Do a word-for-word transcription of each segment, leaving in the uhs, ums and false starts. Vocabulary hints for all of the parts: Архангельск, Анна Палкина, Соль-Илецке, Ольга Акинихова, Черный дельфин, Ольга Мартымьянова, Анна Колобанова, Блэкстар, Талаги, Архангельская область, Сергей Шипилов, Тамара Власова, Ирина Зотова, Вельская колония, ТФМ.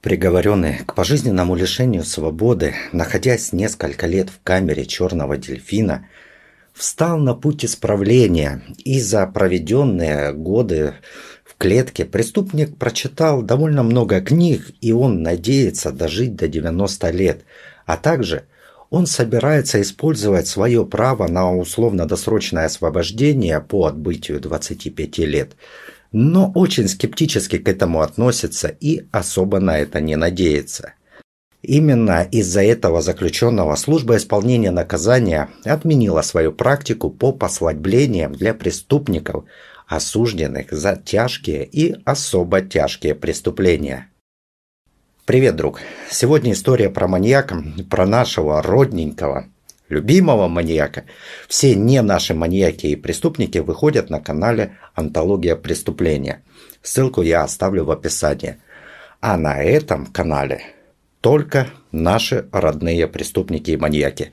Приговоренный к пожизненному лишению свободы, находясь несколько лет в камере «Черного дельфина», встал на путь исправления, и за проведенные годы в клетке преступник прочитал довольно много книг, и он надеется дожить до девяноста лет, а также он собирается использовать свое право на условно-досрочное освобождение по отбытию двадцати пяти лет. Но очень скептически к этому относится и особо на это не надеется. Именно из-за этого заключенного служба исполнения наказания отменила свою практику по послаблениям для преступников, осужденных за тяжкие и особо тяжкие преступления. Привет, друг! Сегодня история про маньяка, про нашего родненького, любимого маньяка. Все не наши маньяки и преступники выходят на канале «Антология преступления». Ссылку я оставлю в описании. А на этом канале только наши родные преступники и маньяки.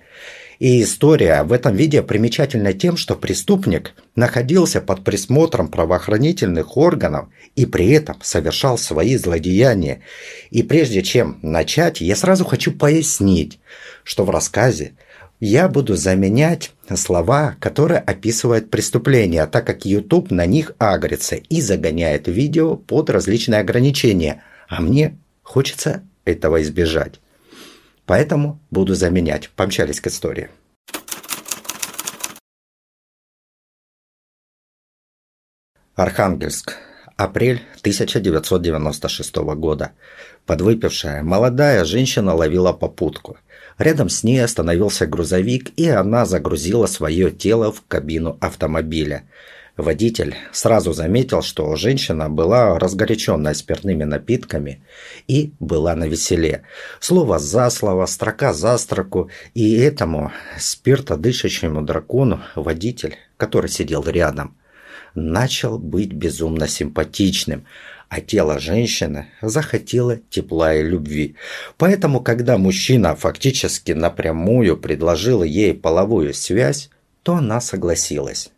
И история в этом видео примечательна тем, что преступник находился под присмотром правоохранительных органов и при этом совершал свои злодеяния. И прежде чем начать, я сразу хочу пояснить, что в рассказе я буду заменять слова, которые описывают преступления, так как YouTube на них агрится и загоняет видео под различные ограничения, а мне хочется этого избежать. Поэтому буду заменять. Помчались к истории. Архангельск. Апрель тысяча девятьсот девяносто шестого года. Подвыпившая молодая женщина ловила попутку. Рядом с ней остановился грузовик, и она загрузила свое тело в кабину автомобиля. Водитель сразу заметил, что женщина была разгоряченная спиртными напитками и была навеселе. Слово за слово, строка за строку, и этому спиртодышащему дракону водитель, который сидел рядом, начал быть безумно симпатичным, а тело женщины захотело тепла и любви. Поэтому, когда мужчина фактически напрямую предложил ей половую связь, то она согласилась.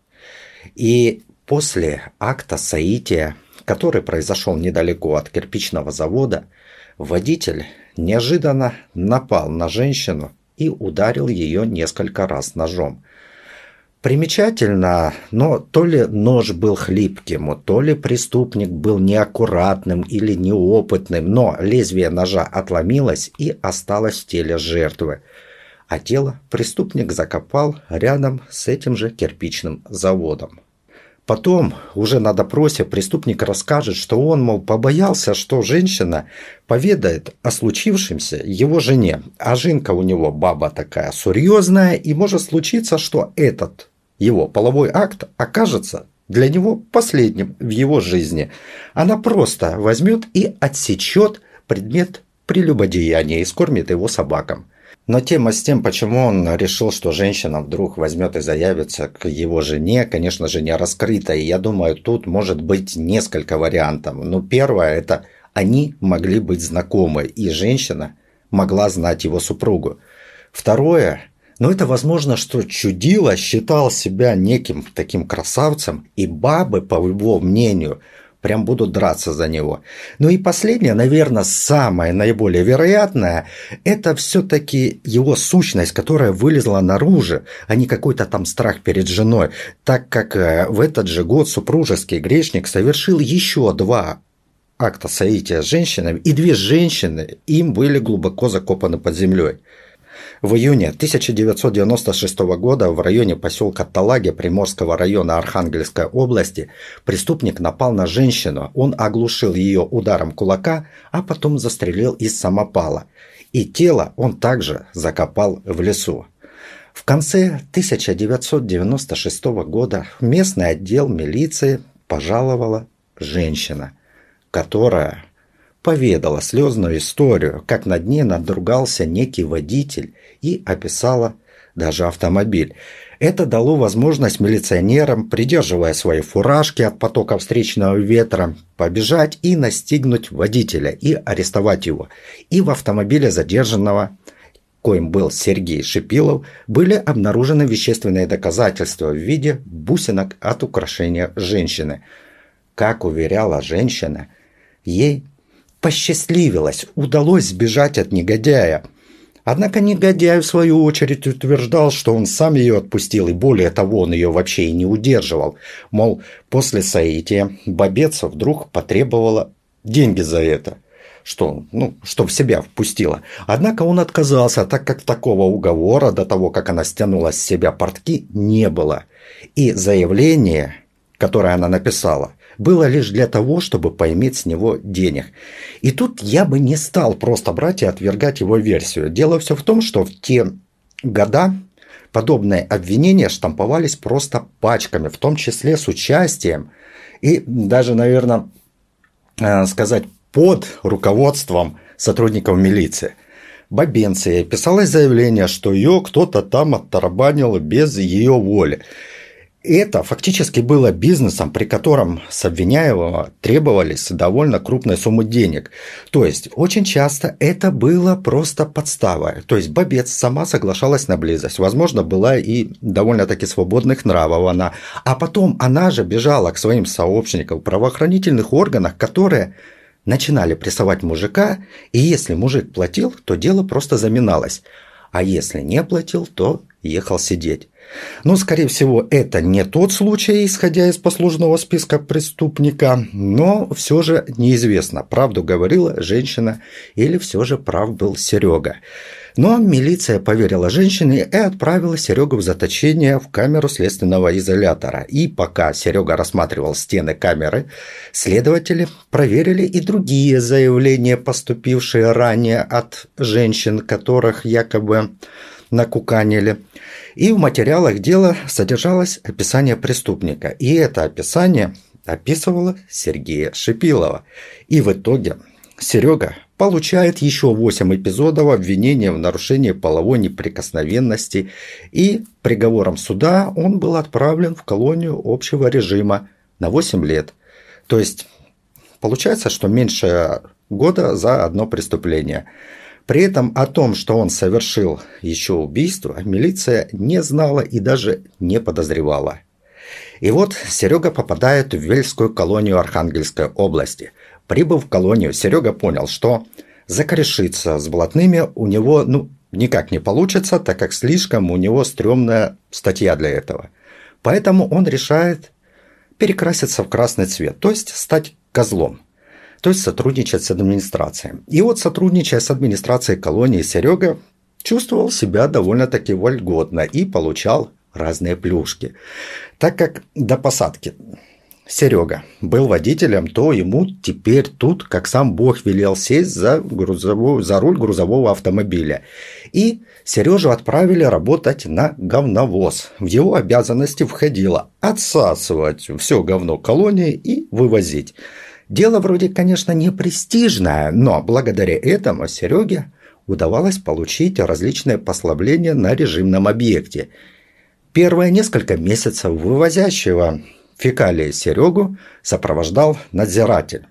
И после акта соития, который произошел недалеко от кирпичного завода, водитель неожиданно напал на женщину и ударил ее несколько раз ножом. Примечательно, но то ли нож был хлипким, то ли преступник был неаккуратным или неопытным, но лезвие ножа отломилось и осталось в теле жертвы. А тело преступник закопал рядом с этим же кирпичным заводом. Потом, уже на допросе, преступник расскажет, что он, мол, побоялся, что женщина поведает о случившемся его жене. А жинка у него баба такая серьезная, и может случиться, что этот его половой акт окажется для него последним в его жизни. Она просто возьмет и отсечет предмет прелюбодеяния и скормит его собакам. Но тема с тем, почему он решил, что женщина вдруг возьмет и заявится к его жене, конечно же, не раскрыта. И я думаю, тут может быть несколько вариантов. Ну, первое, это они могли быть знакомы, и женщина могла знать его супругу. Второе, ну это возможно, что чудило считал себя неким таким красавцем, и бабы, по его мнению, прям будут драться за него. Ну и последнее, наверное, самое наиболее вероятное, это все-таки его сущность, которая вылезла наружу, а не какой-то там страх перед женой, так как в этот же год супружеский грешник совершил еще два акта соития с женщинами, и две женщины им были глубоко закопаны под землей. В июне тысяча девятьсот девяносто шестого года в районе поселка Талаги Приморского района Архангельской области преступник напал на женщину. Он оглушил ее ударом кулака, а потом застрелил из самопала. И тело он также закопал в лесу. В конце тысяча девятьсот девяносто шестого года в местный отдел милиции пожаловала женщина, которая поведала слезную историю, как над ней надругался некий водитель, и описала даже автомобиль. Это дало возможность милиционерам, придерживая свои фуражки от потока встречного ветра, побежать и настигнуть водителя и арестовать его. И в автомобиле задержанного, коим был Сергей Шипилов, были обнаружены вещественные доказательства в виде бусинок от украшения женщины. Как уверяла женщина, ей посчастливилось, удалось сбежать от негодяя. Однако негодяй, в свою очередь, утверждал, что он сам ее отпустил, и более того, он ее вообще и не удерживал. Мол, после соития бабеца вдруг потребовала деньги за это, что, ну, что в себя впустила. Однако он отказался, так как такого уговора до того, как она стянула с себя портки, не было. И заявление, которое она написала, было лишь для того, чтобы поиметь с него денег. И тут я бы не стал просто брать и отвергать его версию. Дело все в том, что в те года подобные обвинения штамповались просто пачками, в том числе с участием и даже, наверное, сказать, под руководством сотрудников милиции. Бабенция писалось заявление, что ее кто-то там оттарабанил без ее воли. Это фактически было бизнесом, при котором с обвиняемого требовались довольно крупные суммы денег. То есть, очень часто это было просто подстава. То есть, бабец сама соглашалась на близость. Возможно, была и довольно-таки свободных нравов она. А потом она же бежала к своим сообщникам в правоохранительных органах, которые начинали прессовать мужика. И если мужик платил, то дело просто заминалось. А если не платил, то ехал сидеть. Но, скорее всего, это не тот случай, исходя из послужного списка преступника, но все же неизвестно, правду говорила женщина или все же прав был Серега. Но милиция поверила женщине и отправила Серегу в заточение в камеру следственного изолятора. И пока Серега рассматривал стены камеры, следователи проверили и другие заявления, поступившие ранее от женщин, которых якобы накуканили. И в материалах дела содержалось описание преступника. И это описание описывало Сергея Шипилова. И в итоге Серега получает еще восемь эпизодов обвинения в нарушении половой неприкосновенности. И приговором суда он был отправлен в колонию общего режима на восемь лет. То есть получается, что меньше года за одно преступление. При этом о том, что он совершил еще убийство, милиция не знала и даже не подозревала. И вот Серега попадает в Вельскую колонию Архангельской области. Прибыв в колонию, Серега понял, что закорешиться с блатными у него ну, никак не получится, так как слишком у него стрёмная статья для этого. Поэтому он решает перекраситься в красный цвет, то есть стать козлом. То есть сотрудничать с администрацией. И вот, сотрудничая с администрацией колонии, Серега чувствовал себя довольно-таки вольготно и получал разные плюшки. Так как до посадки Серега был водителем, то ему теперь тут, как сам Бог велел, сесть за, грузовую, за руль грузового автомобиля. И Сережу отправили работать на говновоз. В его обязанности входило отсасывать все говно колонии и вывозить. Дело вроде, конечно, не престижное, но благодаря этому Сереге удавалось получить различные послабления на режимном объекте. Первые несколько месяцев вывозящего фекалии Серегу сопровождал надзиратель.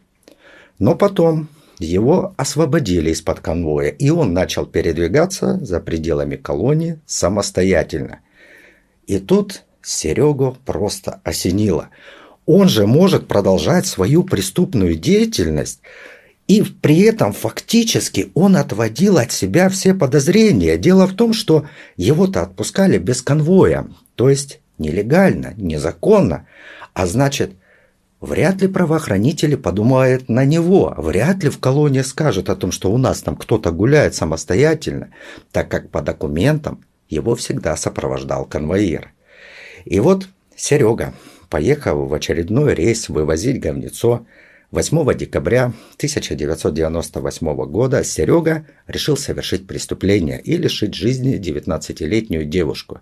Но потом его освободили из-под конвоя, и он начал передвигаться за пределами колонии самостоятельно. И тут Серегу просто осенило. Он же может продолжать свою преступную деятельность, и при этом фактически он отводил от себя все подозрения. Дело в том, что его-то отпускали без конвоя, то есть нелегально, незаконно, а значит, вряд ли правоохранители подумают на него, вряд ли в колонии скажут о том, что у нас там кто-то гуляет самостоятельно, так как по документам его всегда сопровождал конвоир. И вот Серега, поехав в очередной рейс вывозить говнецо, восьмого декабря тысяча девятьсот девяносто восьмого года Серега решил совершить преступление и лишить жизни девятнадцатилетнюю девушку.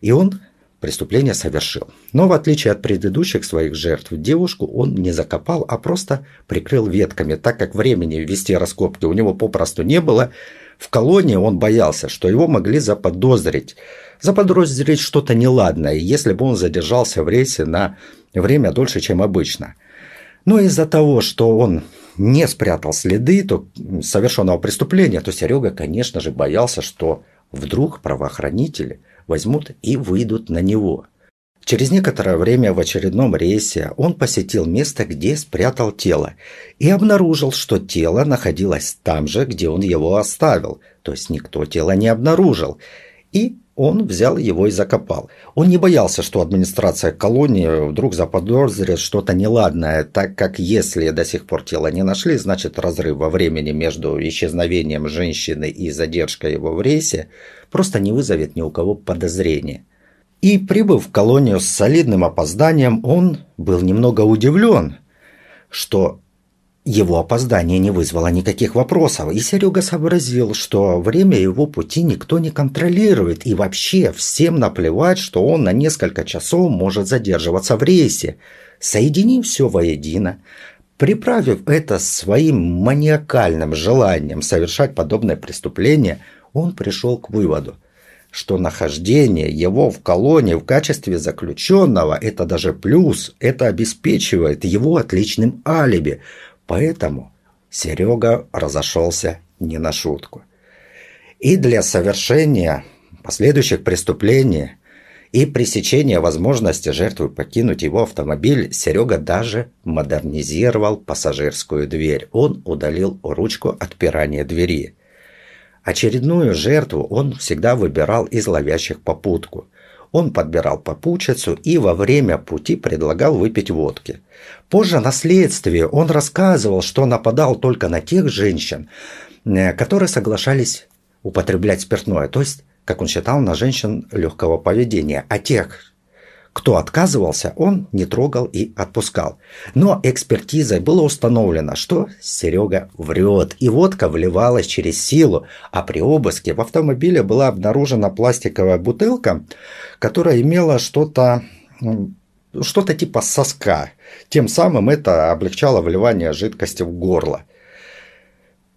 И он преступление совершил. Но в отличие от предыдущих своих жертв, девушку он не закопал, а просто прикрыл ветками, так как времени вести раскопки у него попросту не было. В колонии он боялся, что его могли заподозрить. Заподозрить что-то неладное, если бы он задержался в рейсе на время дольше, чем обычно. Но из-за того, что он не спрятал следы то, совершенного преступления, то Серега, конечно же, боялся, что вдруг правоохранители возьмут и выйдут на него. Через некоторое время в очередном рейсе он посетил место, где спрятал тело, и обнаружил, что тело находилось там же, где он его оставил, то есть никто тело не обнаружил, и он взял его и закопал. Он не боялся, что администрация колонии вдруг заподозрит что-то неладное, так как если до сих пор тело не нашли, значит разрыв во времени между исчезновением женщины и задержкой его в рейсе просто не вызовет ни у кого подозрения. И, прибыв в колонию с солидным опозданием, он был немного удивлен, что его опоздание не вызвало никаких вопросов, и Серега сообразил, что время его пути никто не контролирует, и вообще всем наплевать, что он на несколько часов может задерживаться в рейсе. Соединив все воедино, приправив это своим маниакальным желанием совершать подобное преступление, он пришел к выводу, что нахождение его в колонии в качестве заключенного – это даже плюс, это обеспечивает его отличным алиби. Поэтому Серега разошелся не на шутку. И для совершения последующих преступлений и пресечения возможности жертвы покинуть его автомобиль, Серега даже модернизировал пассажирскую дверь. Он удалил ручку отпирания двери. Очередную жертву он всегда выбирал из ловящих попутку. Он подбирал попутчицу и во время пути предлагал выпить водки. Позже на следствии он рассказывал, что нападал только на тех женщин, которые соглашались употреблять спиртное, то есть, как он считал, на женщин легкого поведения, а тех, кто отказывался, он не трогал и отпускал. Но экспертизой было установлено, что Серега врет, и водка вливалась через силу, а при обыске в автомобиле была обнаружена пластиковая бутылка, которая имела что-то что-то типа соска. Тем самым это облегчало вливание жидкости в горло.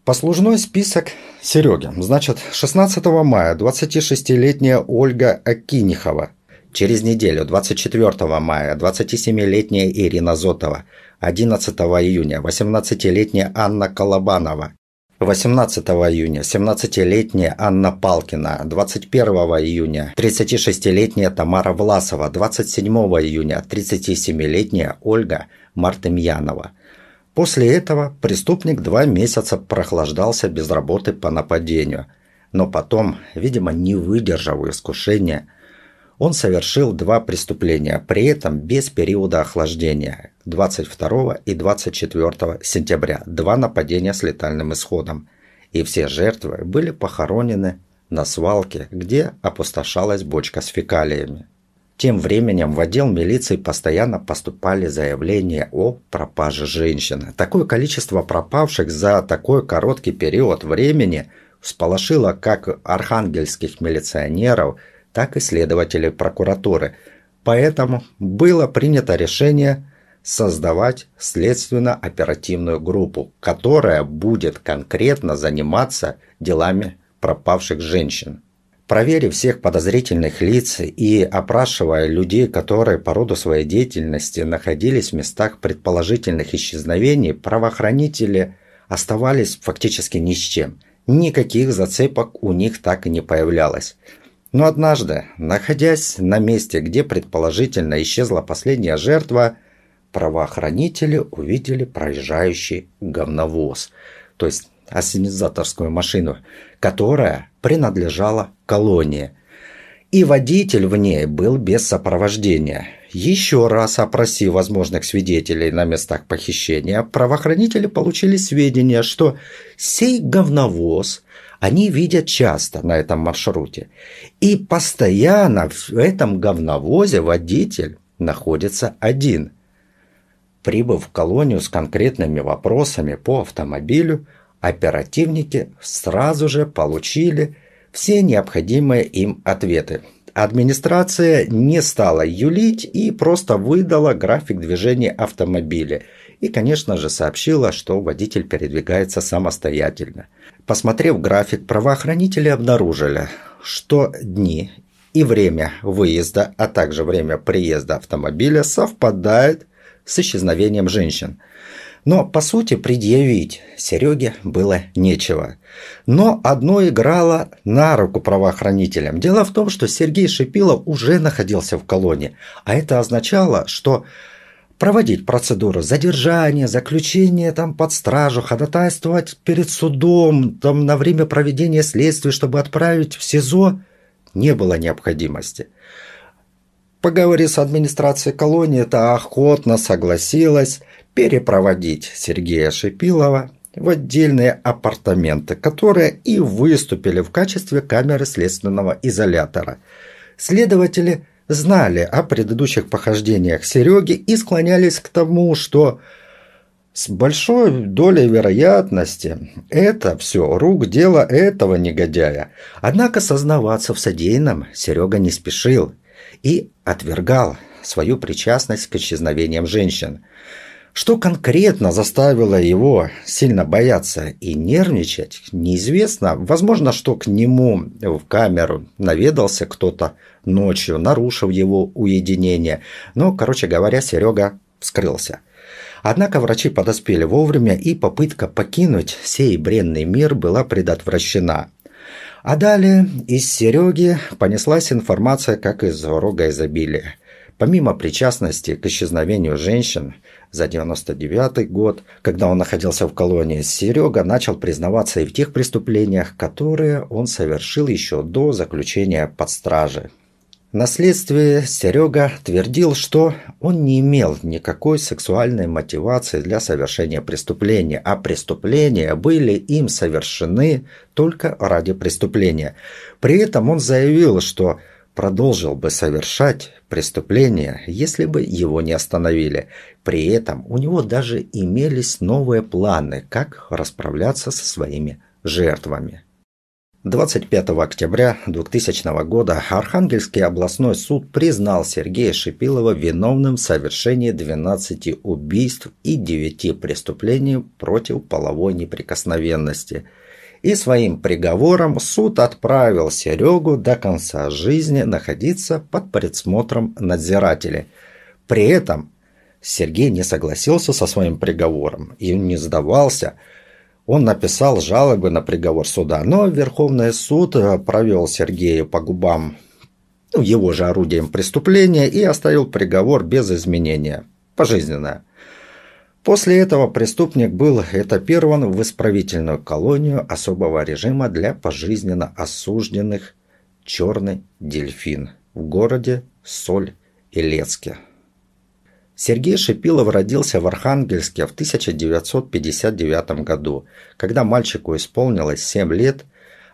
Послужной список Сереги. Значит, шестнадцатого мая двадцатишестилетняя Ольга Акинихова. Через неделю, двадцать четвёртого мая, двадцатисемилетняя Ирина Зотова, одиннадцатого июня, восемнадцатилетняя Анна Колобанова, восемнадцатого июня, семнадцатилетняя Анна Палкина, двадцать первого июня, тридцатишестилетняя Тамара Власова, двадцать седьмого июня, тридцатисемилетняя Ольга Мартымьянова. После этого преступник два месяца прохлаждался без работы по нападению, но потом, видимо, не выдержав искушения, он совершил два преступления, при этом без периода охлаждения, двадцать второго и двадцать четвёртого сентября, два нападения с летальным исходом. И все жертвы были похоронены на свалке, где опустошалась бочка с фекалиями. Тем временем в отдел милиции постоянно поступали заявления о пропаже женщины. Такое количество пропавших за такой короткий период времени всполошило как архангельских милиционеров, так и следователи прокуратуры. Поэтому было принято решение создавать следственно-оперативную группу, которая будет конкретно заниматься делами пропавших женщин. Проверив всех подозрительных лиц и опрашивая людей, которые по роду своей деятельности находились в местах предположительных исчезновений, правоохранители оставались фактически ни с чем. Никаких зацепок у них так и не появлялось. Но однажды, находясь на месте, где предположительно исчезла последняя жертва, правоохранители увидели проезжающий говновоз, то есть ассенизаторскую машину, которая принадлежала колонии. И водитель в ней был без сопровождения. Еще раз опросив возможных свидетелей на местах похищения, правоохранители получили сведения, что сей говновоз они видят часто на этом маршруте. И постоянно в этом говновозе водитель находится один. Прибыв в колонию с конкретными вопросами по автомобилю, оперативники сразу же получили все необходимые им ответы. Администрация не стала юлить и просто выдала график движения автомобиля. И, конечно же, сообщила, что водитель передвигается самостоятельно. Посмотрев график, правоохранители обнаружили, что дни и время выезда, а также время приезда автомобиля совпадает с исчезновением женщин. Но, по сути, предъявить Сереге было нечего. Но одно играло на руку правоохранителям. Дело в том, что Сергей Шипилов уже находился в колонии, а это означало, что проводить процедуру задержания, заключения там под стражу, ходатайствовать перед судом там, на время проведения следствия, чтобы отправить в СИЗО, не было необходимости. Поговорив с администрацией колонии, та охотно согласилась перепроводить Сергея Шипилова в отдельные апартаменты, которые и выступили в качестве камеры следственного изолятора. Следователи знали о предыдущих похождениях Сереги и склонялись к тому, что с большой долей вероятности это все рук дело этого негодяя. Однако сознаваться в содеянном Серега не спешил и отвергал свою причастность к исчезновениям женщин, что конкретно заставило его сильно бояться и нервничать, неизвестно. Возможно, что к нему в камеру наведался кто-то ночью, нарушив его уединение. Но, короче говоря, Серега вскрылся. Однако врачи подоспели вовремя, и попытка покинуть сей бренный мир была предотвращена. А далее из Сереги понеслась информация, как из рога изобилия. Помимо причастности к исчезновению женщин за девяносто девятый год, когда он находился в колонии, Серега начал признаваться и в тех преступлениях, которые он совершил еще до заключения под стражей. На следствии Серега твердил, что он не имел никакой сексуальной мотивации для совершения преступления, а преступления были им совершены только ради преступления. При этом он заявил, что продолжил бы совершать преступление, если бы его не остановили. При этом у него даже имелись новые планы, как расправляться со своими жертвами. двадцать пятого октября двухтысячного года Архангельский областной суд признал Сергея Шипилова виновным в совершении двенадцати убийств и девяти преступлений против половой неприкосновенности. И своим приговором суд отправил Серегу до конца жизни находиться под присмотром надзирателей. При этом Сергей не согласился со своим приговором и не сдавался. Он написал жалобы на приговор суда, но Верховный суд провел Сергею по губам его же орудием преступления и оставил приговор без изменения, пожизненно. После этого преступник был этапирован в исправительную колонию особого режима для пожизненно осужденных «Черный дельфин» в городе Соль-Илецке. Сергей Шипилов родился в Архангельске в тысяча девятьсот пятьдесят девятом году, когда мальчику исполнилось семь лет,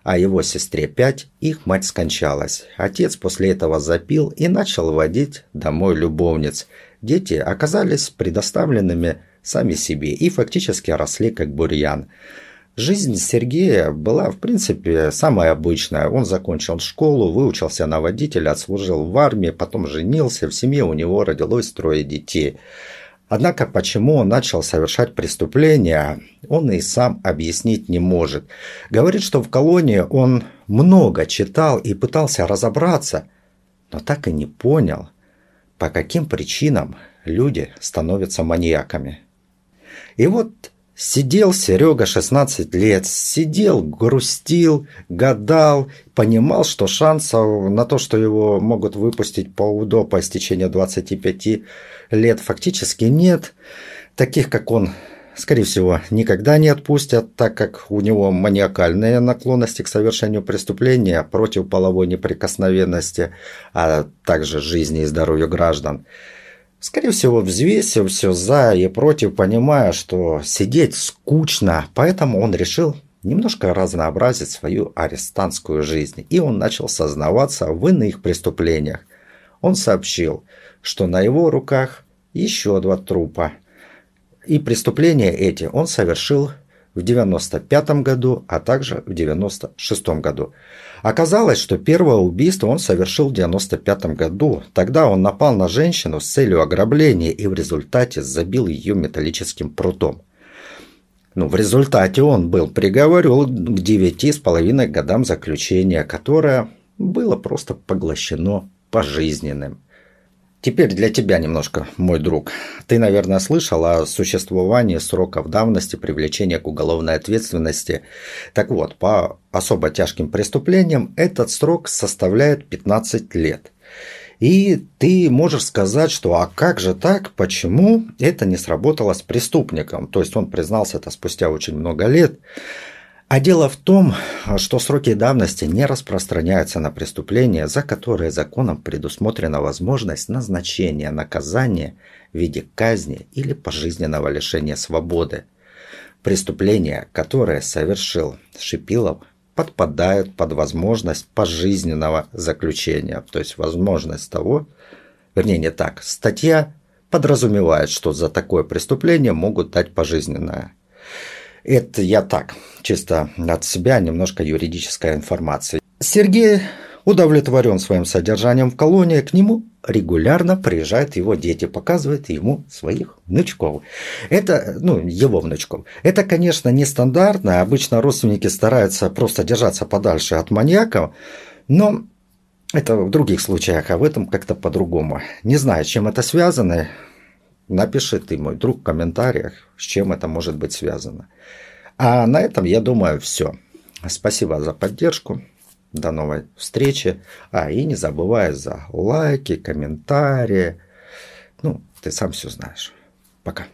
а его сестре пять, их мать скончалась. Отец после этого запил и начал водить домой любовниц. Дети оказались предоставленными сами себе и фактически росли как бурьян. Жизнь Сергея была, в принципе, самая обычная. Он закончил школу, выучился на водителя, отслужил в армии, потом женился, в семье у него родилось трое детей. Однако, почему он начал совершать преступления, он и сам объяснить не может. Говорит, что в колонии он много читал и пытался разобраться, но так и не понял, по каким причинам люди становятся маньяками. И вот сидел Серега шестнадцать лет, сидел, грустил, гадал, понимал, что шансов на то, что его могут выпустить по УДО по истечению двадцати пяти лет, фактически нет. Таких, как он, скорее всего, никогда не отпустят, так как у него маниакальные наклонности к совершению преступления против половой неприкосновенности, а также жизни и здоровью граждан. Скорее всего, взвесил все за и против, понимая, что сидеть скучно, поэтому он решил немножко разнообразить свою арестантскую жизнь, и он начал сознаваться в иных преступлениях. Он сообщил, что на его руках еще два трупа, и преступления эти он совершил в девяносто пятом году, а также в девяносто шестом году. Оказалось, что первое убийство он совершил в девяносто пятом году. Тогда он напал на женщину с целью ограбления и в результате забил ее металлическим прутом. Ну, в результате он был приговорен к девяти с половиной годам заключения, которое было просто поглощено пожизненным. Теперь для тебя немножко, мой друг. Ты, наверное, слышал о существовании сроков давности привлечения к уголовной ответственности. Так вот, по особо тяжким преступлениям этот срок составляет пятнадцать лет. И ты можешь сказать, что а как же так, почему это не сработало с преступником? То есть он признался это спустя очень много лет. А дело в том, что сроки давности не распространяются на преступления, за которые законом предусмотрена возможность назначения наказания в виде казни или пожизненного лишения свободы. Преступления, которые совершил Шипилов, подпадают под возможность пожизненного заключения. То есть возможность того, вернее не так, статья подразумевает, что за такое преступление могут дать пожизненное. Это я так, чисто от себя, немножко юридической информации. Сергей удовлетворен своим содержанием в колонии, к нему регулярно приезжают его дети, показывают ему своих внучков. Это, ну, его внучков. Это, конечно, нестандартно, обычно родственники стараются просто держаться подальше от маньяков, но это в других случаях, а в этом как-то по-другому. Не знаю, чем это связано. Напиши ты, мой друг, в комментариях, с чем это может быть связано. А на этом, я думаю, все. Спасибо за поддержку. До новой встречи. А, и не забывай за лайки, комментарии. Ну, ты сам все знаешь. Пока.